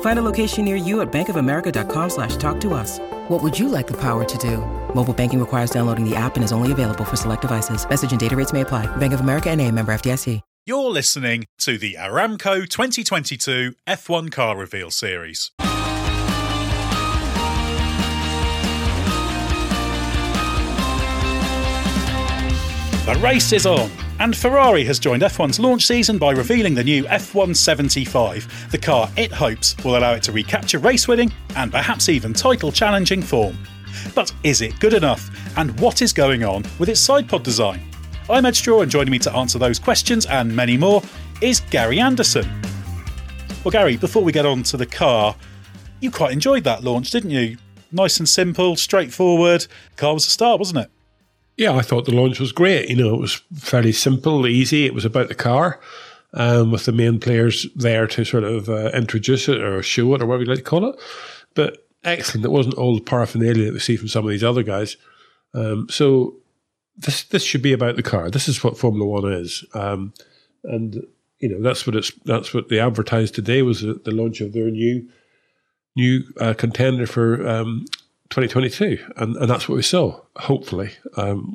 Find a location near you at bankofamerica.com/talktous. What would you like the power to do? Mobile banking requires downloading the app and is only available for select devices. Message and data rates may apply. Bank of America NA, member FDIC. You're listening to the Aramco 2022 F1 Car Reveal Series. The race is on, and Ferrari has joined F1's launch season by revealing the new F1-75, the car it hopes will allow it to recapture race-winning and perhaps even title-challenging form. But is it good enough, and what is going on with its sidepod design? I'm Ed Straw, and joining me to answer those questions and many more is Gary Anderson. Well, Gary, before we get on to the car, you quite enjoyed that launch, didn't you? Nice and simple, straightforward. The car was a star, wasn't it? Yeah, I thought the launch was great. You know, it was fairly simple, easy. It was about the car, with the main players there to sort of introduce it or show it or whatever you like to call it. But excellent. It wasn't all the paraphernalia that we see from some of these other guys. So this should be about the car. This is what Formula One is, and you know that's what they advertised today was the launch of their new contender for 2022, and that's what we saw, hopefully.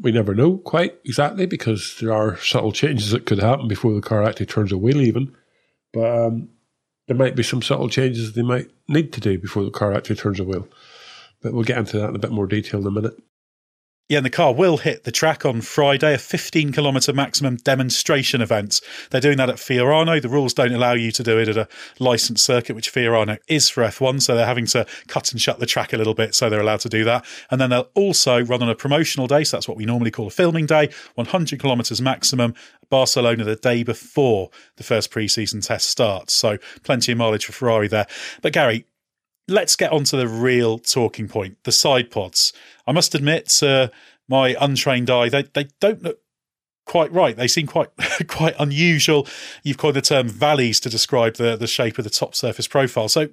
We never know quite exactly because there are subtle changes that could happen before the car actually turns a wheel even, but there might be some subtle changes they might need to do before the car actually turns a wheel. But we'll get into that in a bit more detail in a minute. Yeah, and the car will hit the track on Friday, a 15-kilometre maximum demonstration event. They're doing that at Fiorano. The rules don't allow you to do it at a licensed circuit, which Fiorano is for F1, so they're having to cut and shut the track a little bit, so they're allowed to do that. And then they'll also run on a promotional day, so that's what we normally call a filming day, 100 kilometres maximum, Barcelona the day before the first pre-season test starts. So plenty of mileage for Ferrari there. But Gary, let's get on to the real talking point, the side pods. I must admit, my untrained eye, they don't look quite right. They seem quite unusual. You've coined the term valleys to describe the shape of the top surface profile. So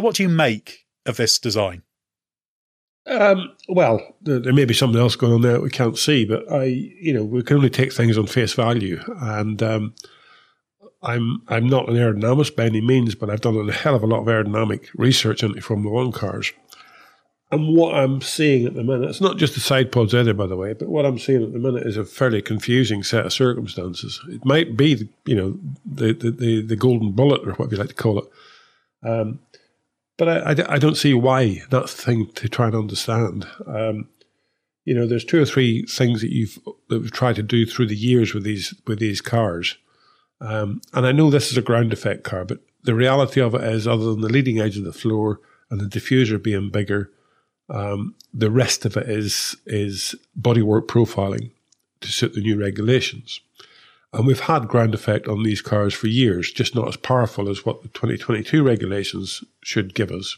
what do you make of this design? Well, there may be something else going on there that we can't see, but we can only take things on face value. And I'm not an aerodynamist by any means, but I've done a hell of a lot of aerodynamic research into Formula One cars. And what I'm seeing at the minute, it's not just the side pods either, by the way, but what I'm seeing at the minute is a fairly confusing set of circumstances. It might be, the golden bullet or whatever you like to call it. But I don't see why that's the thing to try and understand. There's two or three things that we've tried to do through the years with these cars. And I know this is a ground effect car, but the reality of it is, other than the leading edge of the floor and the diffuser being bigger, the rest of it is bodywork profiling to suit the new regulations. And we've had ground effect on these cars for years, just not as powerful as what the 2022 regulations should give us.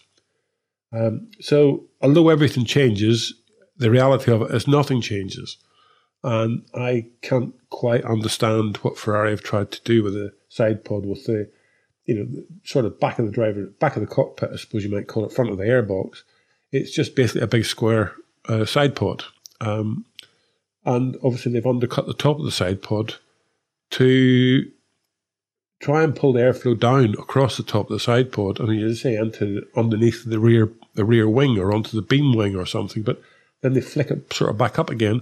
So although everything changes, the reality of it is nothing changes. And I can't quite understand what Ferrari have tried to do with the side pod, with the, sort of back of the driver, back of the cockpit, I suppose you might call it, front of the airbox. It's just basically a big square side pod. And obviously they've undercut the top of the side pod to try and pull the airflow down across the top of the side pod, and as I say, underneath the rear wing or onto the beam wing or something, but then they flick it sort of back up again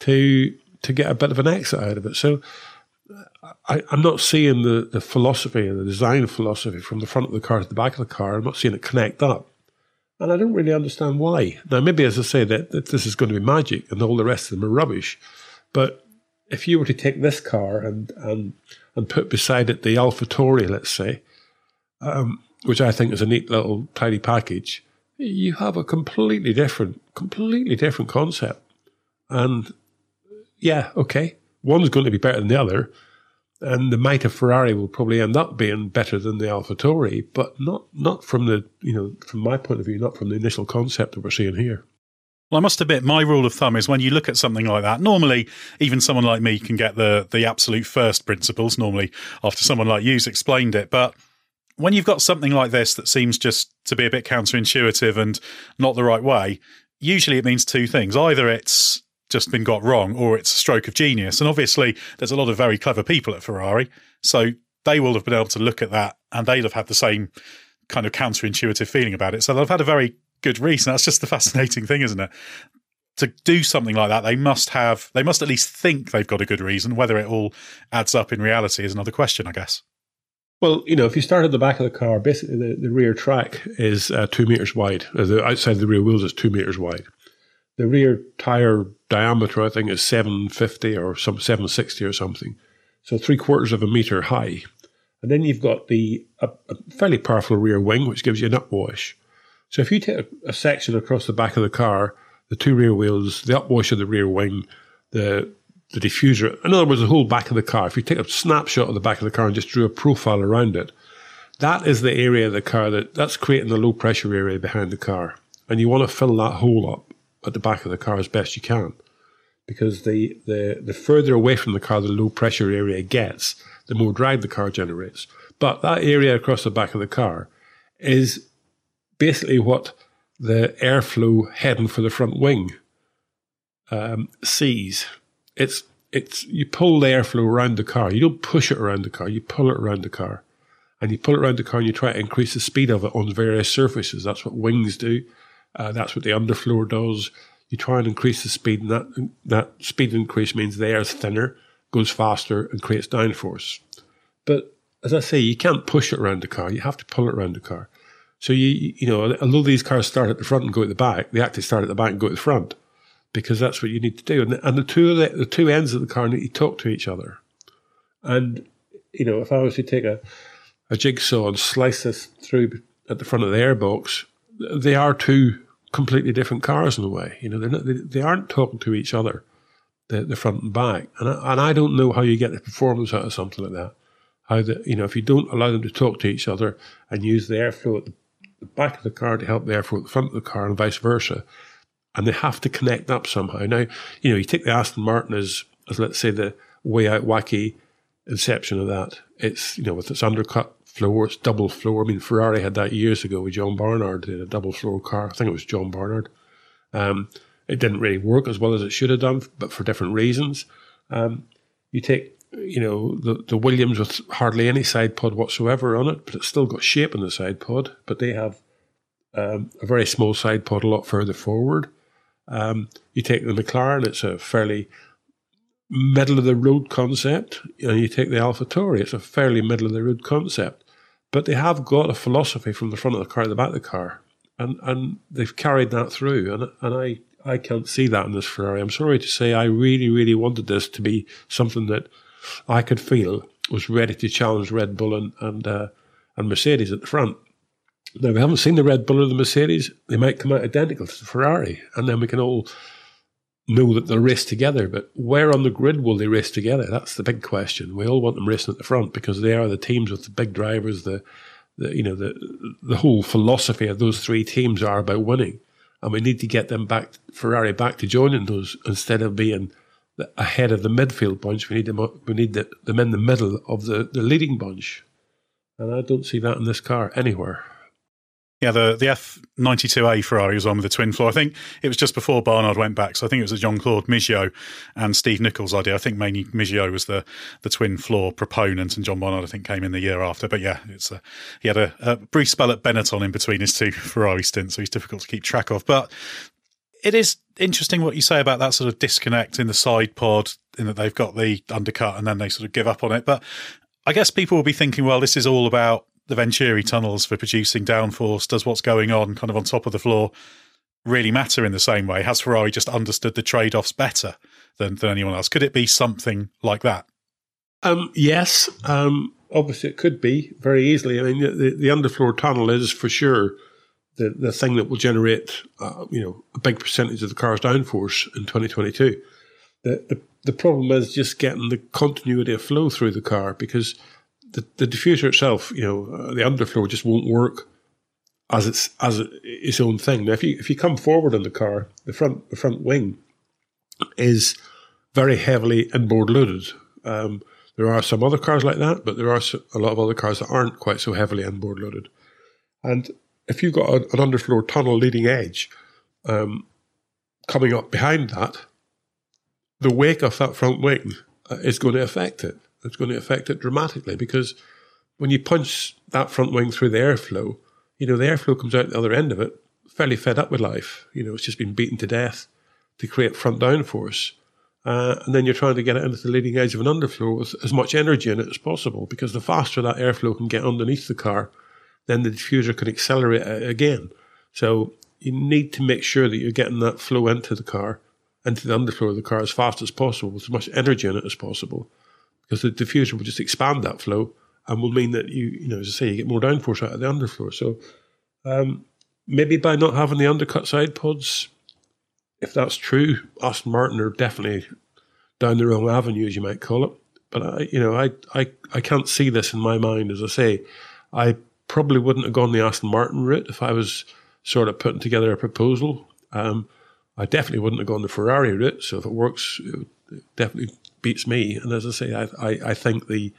to get a bit of an exit out of it. So I'm not seeing the philosophy and the design philosophy from the front of the car to the back of the car. I'm not seeing it connect up. And I don't really understand why. Now, maybe, as I say, that this is going to be magic and all the rest of them are rubbish. But if you were to take this car and put beside it the AlphaTauri, let's say, which I think is a neat little tidy package, you have a completely different concept. And yeah, okay, one's going to be better than the other, and the Mitre Ferrari will probably end up being better than the AlphaTauri, but not from the, you know, from my point of view, not from the initial concept that we're seeing here. Well, I must admit, my rule of thumb is when you look at something like that, normally even someone like me can get the absolute first principles, normally after someone like you's explained it. But when you've got something like this that seems just to be a bit counterintuitive and not the right way, usually it means two things. Either it's just been got wrong or it's a stroke of genius. And obviously there's a lot of very clever people at Ferrari, so they will have been able to look at that and they'll have had the same kind of counterintuitive feeling about it. So they'll have had a very good reason. That's just the fascinating thing, isn't it? To do something like that, they must at least think they've got a good reason. Whether it all adds up in reality is another question, I guess. Well, you know, if you start at the back of the car, basically the rear track is 2 meters wide. The outside of the rear wheels is 2 meters wide. The rear tire diameter, I think, is 750 or some 760 or something. So 3/4 of a meter high. And then you've got a fairly powerful rear wing, which gives you an upwash. So if you take a section across the back of the car, the two rear wheels, the upwash of the rear wing, the diffuser, in other words, the whole back of the car, if you take a snapshot of the back of the car and just drew a profile around it, that is the area of the car that's creating the low-pressure area behind the car. And you want to fill that hole up at the back of the car as best you can, because the further away from the car the low-pressure area gets, the more drag the car generates. But that area across the back of the car is basically what the airflow heading for the front wing sees. It's you pull the airflow around the car. You don't push it around the car. You pull it around the car. And you pull it around the car and you try to increase the speed of it on various surfaces. That's what wings do. That's what the underfloor does. You try and increase the speed, and that speed increase means the air is thinner, goes faster, and creates downforce. But as I say, you can't push it around the car. You have to pull it around the car. So, you know, although these cars start at the front and go at the back, they actually start at the back and go at the front, because that's what you need to do. And the two ends of the car need to talk to each other. And, you know, if I was to take a jigsaw and slice this through at the front of the airbox, they are two completely different cars in a way. You know, they aren't talking to each other, the front and back. And I don't know how you get the performance out of something like that. How you know, if you don't allow them to talk to each other and use the airflow at the back of the car to help the airflow at the front of the car and vice versa, and they have to connect up somehow. Now, you know, you take the Aston Martin as let's say the way out wacky inception of that. It's, you know, with its undercut floor, its double floor. I mean, Ferrari had that years ago with John Barnard. They had a double floor car. I think it was John Barnard. It didn't really work as well as it should have done, but for different reasons. You take, you know, the Williams with hardly any side pod whatsoever on it, but it's still got shape in the side pod, but they have a very small side pod a lot further forward. You take the McLaren, it's a fairly middle-of-the-road concept, and you take the AlphaTauri, it's a fairly middle-of-the-road concept, but they have got a philosophy from the front of the car to the back of the car, and they've carried that through, and I can't see that in this Ferrari. I'm sorry to say, I really, really wanted this to be something that I could feel was ready to challenge Red Bull and Mercedes at the front. Now, we haven't seen the Red Bull or the Mercedes. They might come out identical to the Ferrari, and then we can all know that they'll race together. But where on the grid will they race together? That's the big question. We all want them racing at the front because they are the teams with the big drivers. The whole philosophy of those three teams are about winning, and we need to get them back, Ferrari back to joining those instead of being ahead of the midfield bunch. We need them. We need them in the middle of the leading bunch, and I don't see that in this car anywhere. Yeah, the F92A Ferrari was on with the twin floor. I think it was just before Barnard went back, so I think it was a Jean-Claude Migeot and Steve Nichols idea. I think mainly Migeot was the twin floor proponent, and John Barnard, I think, came in the year after. But yeah, he had a brief spell at Benetton in between his two Ferrari stints, so he's difficult to keep track of. But it is interesting what you say about that sort of disconnect in the side pod, in that they've got the undercut and then they sort of give up on it. But I guess people will be thinking, well, this is all about the Venturi tunnels for producing downforce. Does what's going on kind of on top of the floor really matter in the same way? Has Ferrari just understood the trade-offs better than anyone else. Could it be something like that? Yes. Obviously, it could be very easily. I mean, the underfloor tunnel is for sure the thing that will generate, a big percentage of the car's downforce in 2022. The problem is just getting the continuity of flow through the car, because the diffuser itself, the underfloor just won't work as its own thing. Now, if you come forward in the car, the front wing is very heavily inboard loaded. There are some other cars like that, but there are a lot of other cars that aren't quite so heavily inboard loaded. And if you've got an underfloor tunnel leading edge coming up behind that, the wake of that front wing is going to affect it. It's going to affect it dramatically, because when you punch that front wing through the airflow, the airflow comes out the other end of it, fairly fed up with life. It's just been beaten to death to create front downforce. And then you're trying to get it into the leading edge of an underflow with as much energy in it as possible, because the faster that airflow can get underneath the car, then the diffuser can accelerate it again. So you need to make sure that you're getting that flow into the car, into the underfloor of the car, as fast as possible, with as much energy in it as possible, because the diffuser will just expand that flow and will mean that as I say, you get more downforce out of the underfloor. So maybe by not having the undercut side pods, if that's true, Aston Martin are definitely down the wrong avenue, as you might call it. But I can't see this in my mind. As I say, I probably wouldn't have gone the Aston Martin route if I was sort of putting together a proposal. I definitely wouldn't have gone the Ferrari route. So if it works, it definitely beats me. And as I say, I think the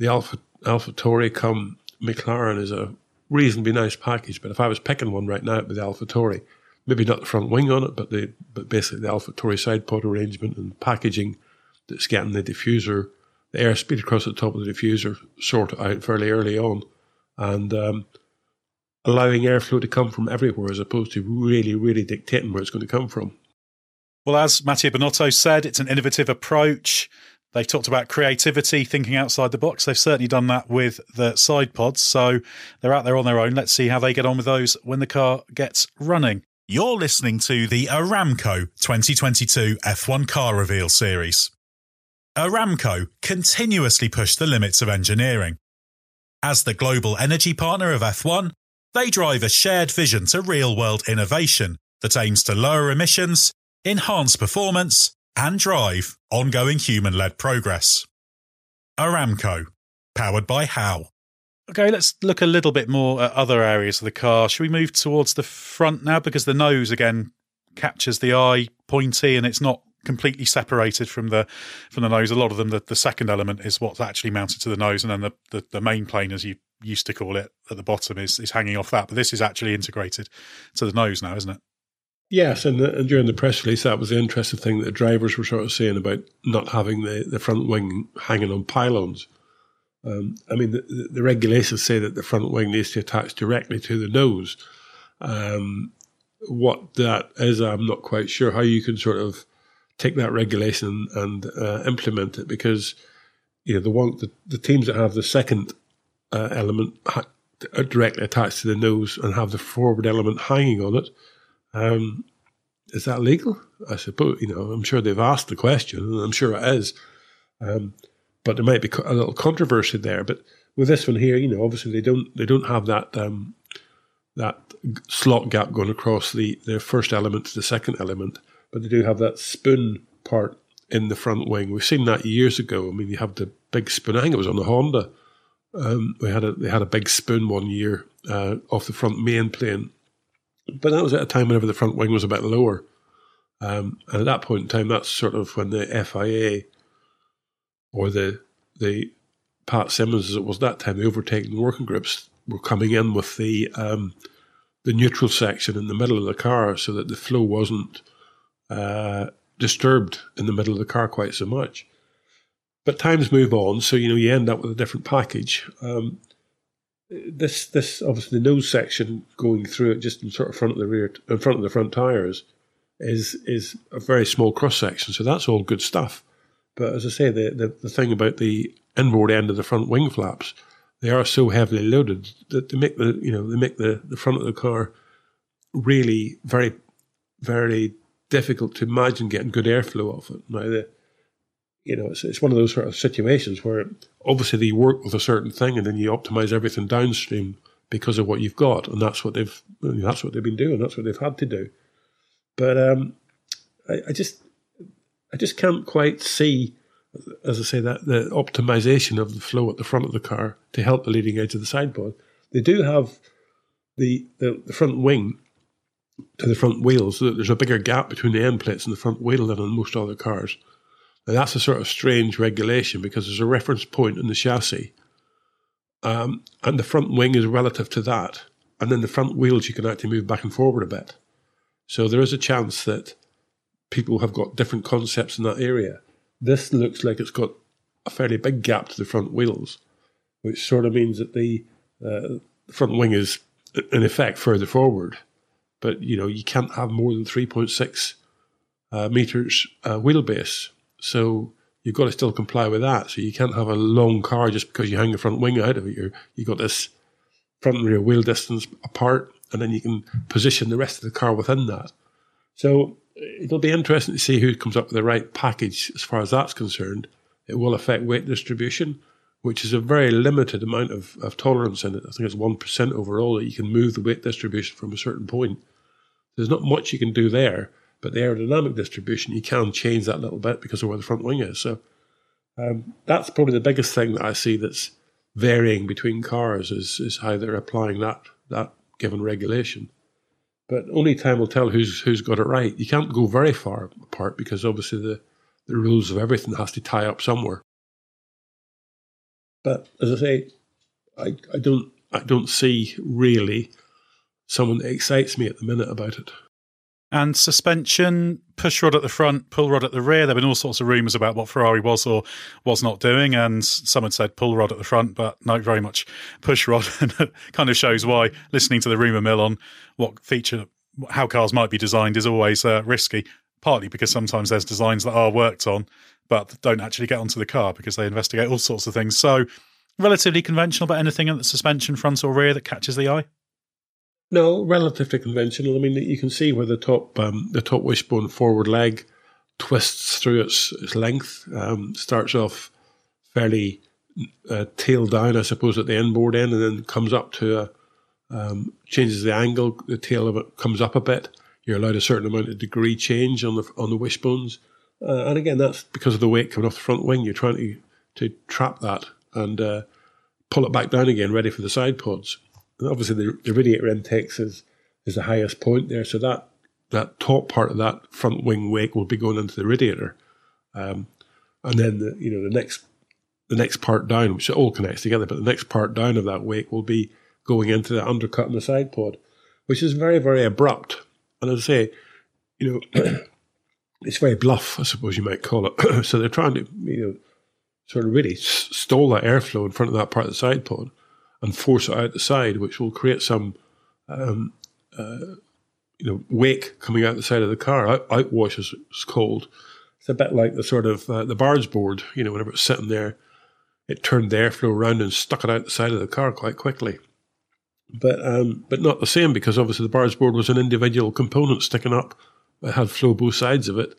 AlphaTauri come McLaren is a reasonably nice package. But if I was picking one right now, it'd be the AlphaTauri. Maybe not the front wing on it, but basically the AlphaTauri side pod arrangement and packaging that's getting the diffuser, the airspeed across the top of the diffuser, sorted out fairly early on, and allowing airflow to come from everywhere, as opposed to really, really dictating where it's going to come from. Well, as Mattia Binotto said, it's an innovative approach. They've talked about creativity, thinking outside the box. They've certainly done that with the side pods. So they're out there on their own. Let's see how they get on with those when the car gets running. You're listening to the Aramco 2022 F1 Car Reveal Series. Aramco continuously pushed the limits of engineering. As the global energy partner of F1, they drive a shared vision to real-world innovation that aims to lower emissions, enhance performance, and drive ongoing human-led progress. Aramco, powered by HOW. Okay, let's look a little bit more at other areas of the car. Should we move towards the front now? Because the nose, again, captures the eye, pointy, and it's not completely separated from the nose. A lot of them, the second element is what's actually mounted to the nose, and then the main plane, as you used to call it, at the bottom is hanging off that. But this is actually integrated to the nose now, isn't it? Yes, and during the press release, that was the interesting thing that the drivers were sort of saying about not having the front wing hanging on pylons. The regulations say that the front wing needs to attach directly to the nose. What that is, I'm not quite sure how you can sort of take that regulation and implement it, because the teams that have the second element are directly attached to the nose and have the forward element hanging on it. Is that legal? I suppose, I'm sure they've asked the question, and I'm sure it is. But there might be a little controversy there. But with this one here, obviously they don't have that that slot gap going across the first element to the second element, but they do have that spoon part in the front wing. We've seen that years ago. I mean, you have the big spoon. I think it was on the Honda. They had a big spoon one year off the front main plane. But that was at a time whenever the front wing was a bit lower. And at that point in time, that's sort of when the FIA or the Pat Simmons, as it was that time, the overtaking working groups, were coming in with the neutral section in the middle of the car, so that the flow wasn't disturbed in the middle of the car quite so much. But times move on, so you end up with a different package. This obviously the nose section going through it just in sort of front of the rear, in front of the front tires, is a very small cross section. So that's all good stuff. But as I say, the thing about the inboard end of the front wing flaps, they are so heavily loaded that they make the front of the car really very, very difficult to imagine getting good airflow off it. Now, it's one of those sort of situations where obviously you work with a certain thing and then you optimize everything downstream because of what you've got, and that's what they've been doing. That's what they've had to do. But I just can't quite see, as I say, that the optimization of the flow at the front of the car to help the leading edge of the sideboard. They do have the front wing to the front wheels, so there's a bigger gap between the end plates and the front wheel than on most other cars. Now, that's a sort of strange regulation because there's a reference point in the chassis. And the front wing is relative to that. And then the front wheels, you can actually move back and forward a bit. So there is a chance that people have got different concepts in that area. This looks like it's got a fairly big gap to the front wheels, which sort of means that the front wing is, in effect, further forward. But, you can't have more than 3.6 metres wheelbase. So you've got to still comply with that. So you can't have a long car just because you hang the front wing out of it. You've got this front and rear wheel distance apart, and then you can position the rest of the car within that. So it'll be interesting to see who comes up with the right package as far as that's concerned. It will affect weight distribution, which is a very limited amount of tolerance in it. I think it's 1% overall that you can move the weight distribution from a certain point. There's not much you can do there. But the aerodynamic distribution, you can change that a little bit because of where the front wing is. So that's probably the biggest thing that I see that's varying between cars is how they're applying that given regulation. But only time will tell who's got it right. You can't go very far apart because obviously the rules of everything has to tie up somewhere. But as I say, I don't see really someone that excites me at the minute about it. And suspension, push rod at the front, pull rod at the rear. There have been all sorts of rumours about what Ferrari was or was not doing, and someone said pull rod at the front, but no, very much push rod. And it kind of shows why listening to the rumour mill on how cars might be designed is always risky, partly because sometimes there's designs that are worked on but don't actually get onto the car because they investigate all sorts of things. So relatively conventional, but anything at the suspension, front or rear, that catches the eye? No, relatively conventional. I mean, you can see where the top wishbone forward leg twists through its length. Starts off fairly tail down, I suppose, at the inboard end, and then comes up to changes the angle. The tail of it comes up a bit. You're allowed a certain amount of degree change on the wishbones, and again, that's because of the weight coming off the front wing. You're trying to trap that and pull it back down again, ready for the side pods. Obviously, the radiator intakes is the highest point there, so that top part of that front wing wake will be going into the radiator, and then the next part down, which it all connects together, but the next part down of that wake will be going into the undercut in the side pod, which is very, very abrupt. And as I say, it's very bluff, I suppose you might call it. So they're trying to sort of really stall that airflow in front of that part of the side pod and force it out the side, which will create some, wake coming out the side of the car. Outwash is called. It's a bit like the sort of the barge board. Whenever it's sitting there, it turned the airflow around and stuck it out the side of the car quite quickly. But not the same, because obviously the barge board was an individual component sticking up. It had flow both sides of it,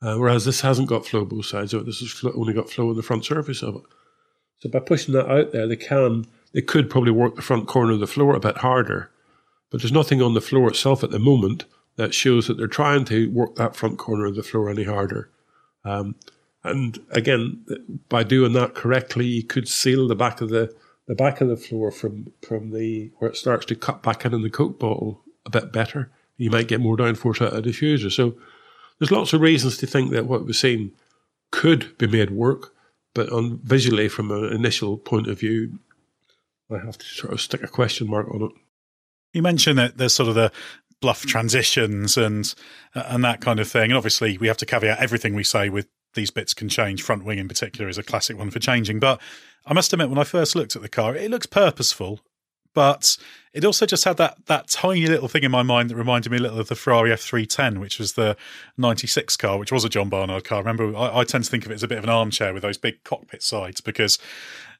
whereas this hasn't got flow both sides of it. This has only got flow on the front surface of it. So by pushing that out there, they could probably work the front corner of the floor a bit harder, but there's nothing on the floor itself at the moment that shows that they're trying to work that front corner of the floor any harder. And again, by doing that correctly, you could seal the back of the back of the floor from the where it starts to cut back in the Coke bottle a bit better. You might get more downforce out of the diffuser. So there's lots of reasons to think that what we've seen could be made work, but visually from an initial point of view, I have to sort of stick a question mark on it. You mentioned that there's sort of the bluff transitions and that kind of thing. And obviously we have to caveat everything we say with these bits can change. Front wing in particular is a classic one for changing. But I must admit, when I first looked at the car, it looks purposeful, but it also just had that tiny little thing in my mind that reminded me a little of the Ferrari F310, which was the 96 car, which was a John Barnard car. Remember, I tend to think of it as a bit of an armchair with those big cockpit sides, because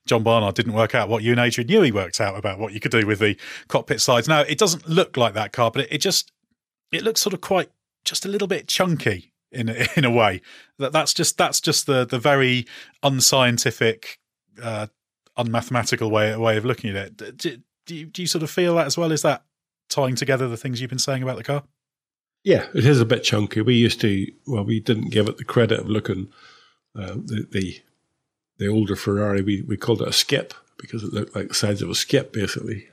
John Barnard didn't work out what you and Adrian knew he worked out about what you could do with the cockpit sides. Now, it doesn't look like that car, but it looks sort of quite just a little bit chunky in a way. That's just the very unscientific, unmathematical way of looking at it. Do you sort of feel that as well? Is that tying together the things you've been saying about the car? Yeah, it is a bit chunky. We used to, well, we didn't give it the credit of looking the older Ferrari. We called it a skip because it looked like the sides of a skip, basically.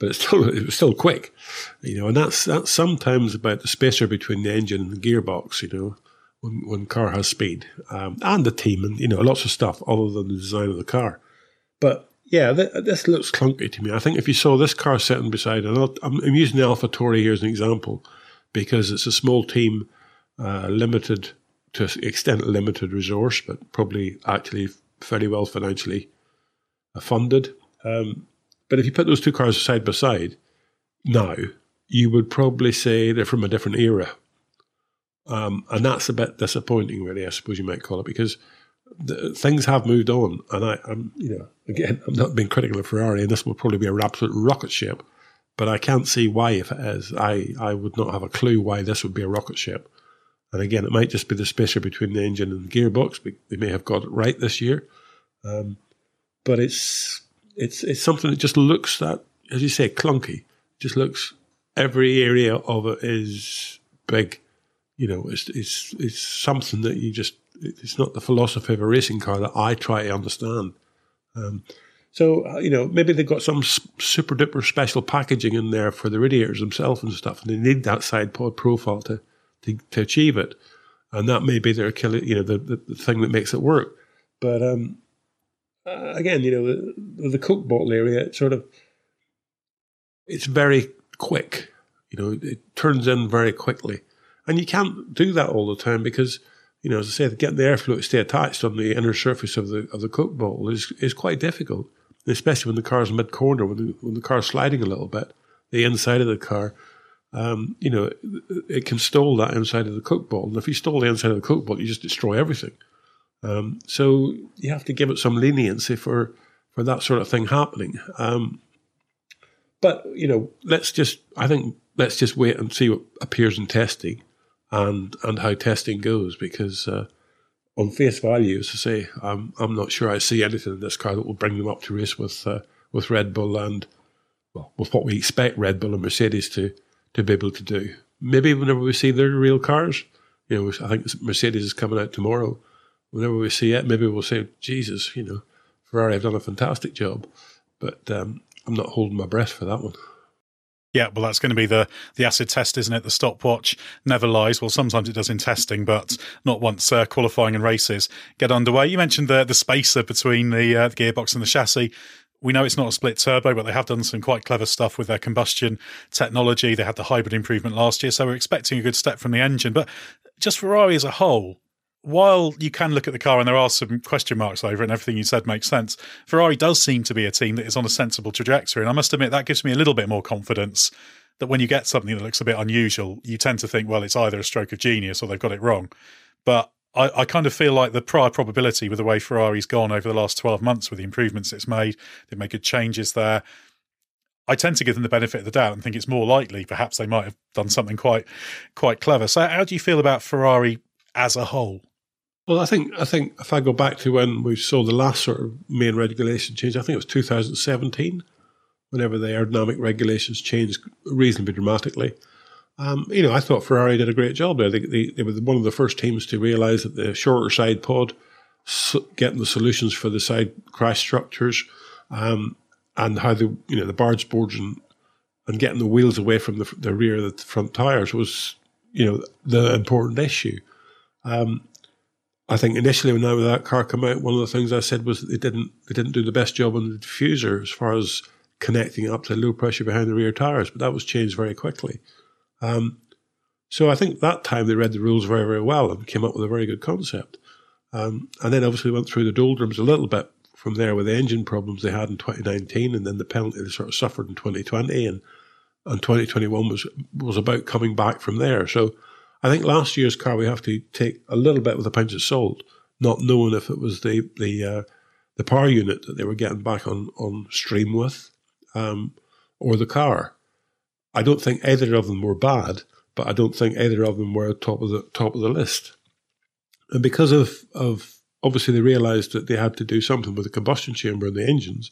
But it was still quick, you know. And that's sometimes about the spacer between the engine and the gearbox, you know, when car has speed and the team and, you know, lots of stuff other than the design of the car. But yeah, this looks clunky to me. I think if you saw this car sitting beside, and I'm using the AlphaTauri here as an example because it's a small team, limited to extent, limited resource, but probably actually fairly well financially funded. But if you put those two cars side by side now, you would probably say they're from a different era. And that's a bit disappointing, really, I suppose you might call it, because things have moved on. And I'm, you know, again, I'm not being critical of Ferrari, and this will probably be an absolute rocket ship, but I can't see why, if it is. I would not have a clue why this would be a rocket ship. And again, it might just be the spacer between the engine and the gearbox. They may have got it right this year. But it's something that just looks, that, as you say, clunky. Just looks, every area of it is big. You know, it's something that you just, it's not the philosophy of a racing car that I try to understand. So, you know, maybe they've got some super duper special packaging in there for the radiators themselves and stuff, and they need that side pod profile to achieve it. And that may be their killer, you know, the thing that makes it work. But, again, you know, the Coke bottle area, it sort of, it's very quick. You know, it turns in very quickly. And you can't do that all the time because, you know, as I said, getting the airflow to stay attached on the inner surface of the Coke bottle is quite difficult, especially when the car's mid-corner, when the car's sliding a little bit, the inside of the car, you know, it can stall that inside of the Coke bottle. And if you stall the inside of the Coke bottle, you just destroy everything. So you have to give it some leniency for that sort of thing happening. But, you know, let's just wait and see what appears in testing and how testing goes, because on face value, as I say, I'm not sure I see anything in this car that will bring them up to race with Red Bull and, well, with what we expect Red Bull and Mercedes to be able to do. Maybe whenever we see their real cars, you know, I think Mercedes is coming out tomorrow. Whenever we see it, maybe we'll say, Jesus, you know, Ferrari have done a fantastic job. But I'm not holding my breath for that one. Yeah, well, that's going to be the acid test, isn't it? The stopwatch never lies. Well, sometimes it does in testing, but not once qualifying and races get underway. You mentioned the spacer between the gearbox and the chassis. We know it's not a split turbo, but they have done some quite clever stuff with their combustion technology. They had the hybrid improvement last year, so we're expecting a good step from the engine. But just Ferrari as a whole, while you can look at the car and there are some question marks over it and everything you said makes sense, Ferrari does seem to be a team that is on a sensible trajectory. And I must admit, that gives me a little bit more confidence that when you get something that looks a bit unusual, you tend to think, well, it's either a stroke of genius or they've got it wrong. But I kind of feel like the prior probability with the way Ferrari's gone over the last 12 months with the improvements it's made, they've made good changes there. I tend to give them the benefit of the doubt and think it's more likely perhaps they might have done something quite clever. So how do you feel about Ferrari as a whole? Well, I think if I go back to when we saw the last sort of main regulation change, I think it was 2017, whenever the aerodynamic regulations changed reasonably dramatically. You know, I thought Ferrari did a great job there. They were one of the first teams to realise that the shorter side pod, getting the solutions for the side crash structures, and how the, you know, the barge boards and getting the wheels away from the rear of the front tyres was, you know, the important issue. I think initially when that car came out, one of the things I said was that they didn't do the best job on the diffuser as far as connecting up to low pressure behind the rear tyres, but that was changed very quickly. So I think that time they read the rules very, very well and came up with a very good concept. And then obviously went through the doldrums a little bit from there with the engine problems they had in 2019 and then the penalty they sort of suffered in 2020 and 2021 was about coming back from there. So I think last year's car we have to take a little bit with a pinch of salt, not knowing if it was the power unit that they were getting back on stream with, or the car. I don't think either of them were bad, but I don't think either of them were top of the list. And because of obviously they realised that they had to do something with the combustion chamber and the engines,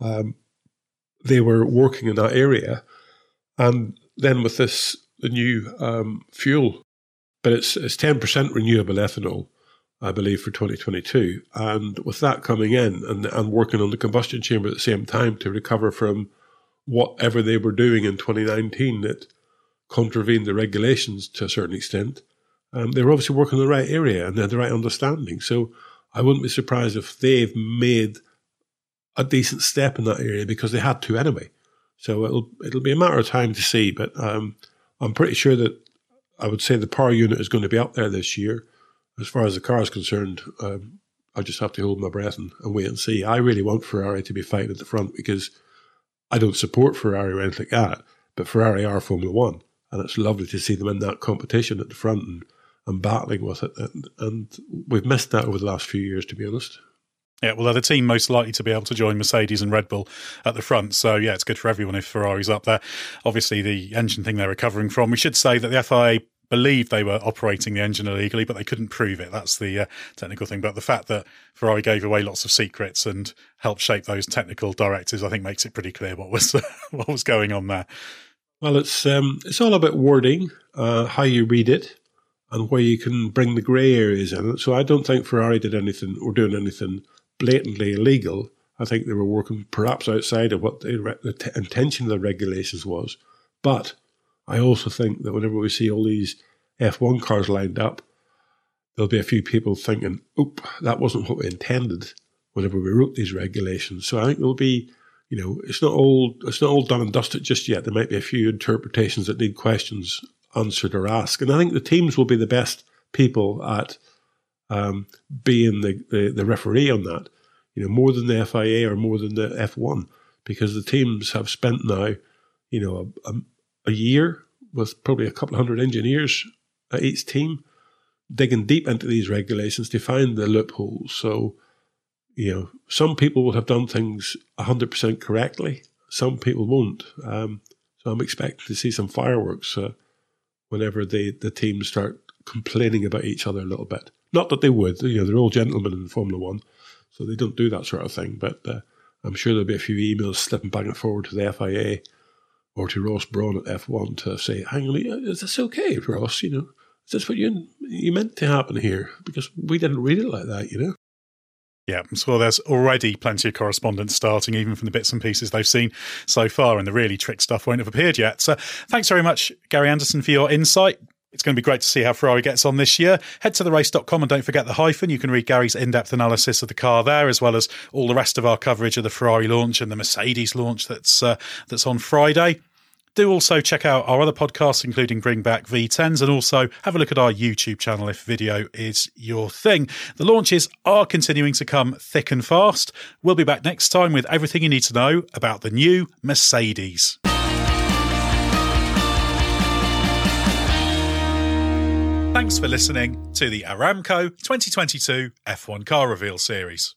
they were working in that area. And then with this, the new fuel, but it's 10% renewable ethanol, I believe, for 2022. And with that coming in and working on the combustion chamber at the same time to recover from whatever they were doing in 2019 that contravened the regulations to a certain extent, they were obviously working in the right area and they had the right understanding. So I wouldn't be surprised if they've made a decent step in that area because they had to anyway. So it'll be a matter of time to see, but I'm pretty sure that I would say the power unit is going to be up there this year. As far as the car is concerned, I just have to hold my breath and wait and see. I really want Ferrari to be fighting at the front because I don't support Ferrari or anything like that, but Ferrari are Formula One, and it's lovely to see them in that competition at the front and battling with it. And we've missed that over the last few years, to be honest. Yeah, well, they're the team most likely to be able to join Mercedes and Red Bull at the front. So, yeah, it's good for everyone if Ferrari's up there. Obviously, the engine thing they're recovering from. We should say that the FIA believe they were operating the engine illegally, but they couldn't prove it. That's the technical thing. But the fact that Ferrari gave away lots of secrets and helped shape those technical directives, I think, makes it pretty clear what was going on there. Well, it's all about wording, how you read it, and where you can bring the grey areas in it. So I don't think Ferrari did anything or doing anything blatantly illegal. I think they were working perhaps outside of what the intention of the regulations was, but I also think that whenever we see all these F1 cars lined up, there'll be a few people thinking, oop, that wasn't what we intended whenever we wrote these regulations. So I think there'll be, it's not all done and dusted just yet. There might be a few interpretations that need questions answered or asked. And I think the teams will be the best people at being the referee on that, more than the FIA or more than the F1, because the teams have spent now, a year with probably a couple hundred engineers at each team digging deep into these regulations to find the loopholes. So, some people will have done things 100% correctly. Some people won't. So I'm expecting to see some fireworks whenever the teams start complaining about each other a little bit. Not that they would. They're all gentlemen in Formula One, so they don't do that sort of thing. But I'm sure there'll be a few emails slipping back and forward to the FIA or to Ross Brawn at F1 to say, hang on, is this okay, Ross? Is this what you meant to happen here? Because we didn't read it like that, Yeah, so there's already plenty of correspondence starting, even from the bits and pieces they've seen so far, and the really trick stuff won't have appeared yet. So thanks very much, Gary Anderson, for your insight. It's going to be great to see how Ferrari gets on this year. Head to therace.com and don't forget the hyphen. You can read Gary's in-depth analysis of the car there, as well as all the rest of our coverage of the Ferrari launch and the Mercedes launch that's on Friday. Do also check out our other podcasts, including Bring Back V10s, and also have a look at our YouTube channel if video is your thing. The launches are continuing to come thick and fast. We'll be back next time with everything you need to know about the new Mercedes. Thanks for listening to the Aramco 2022 F1 Car Reveal Series.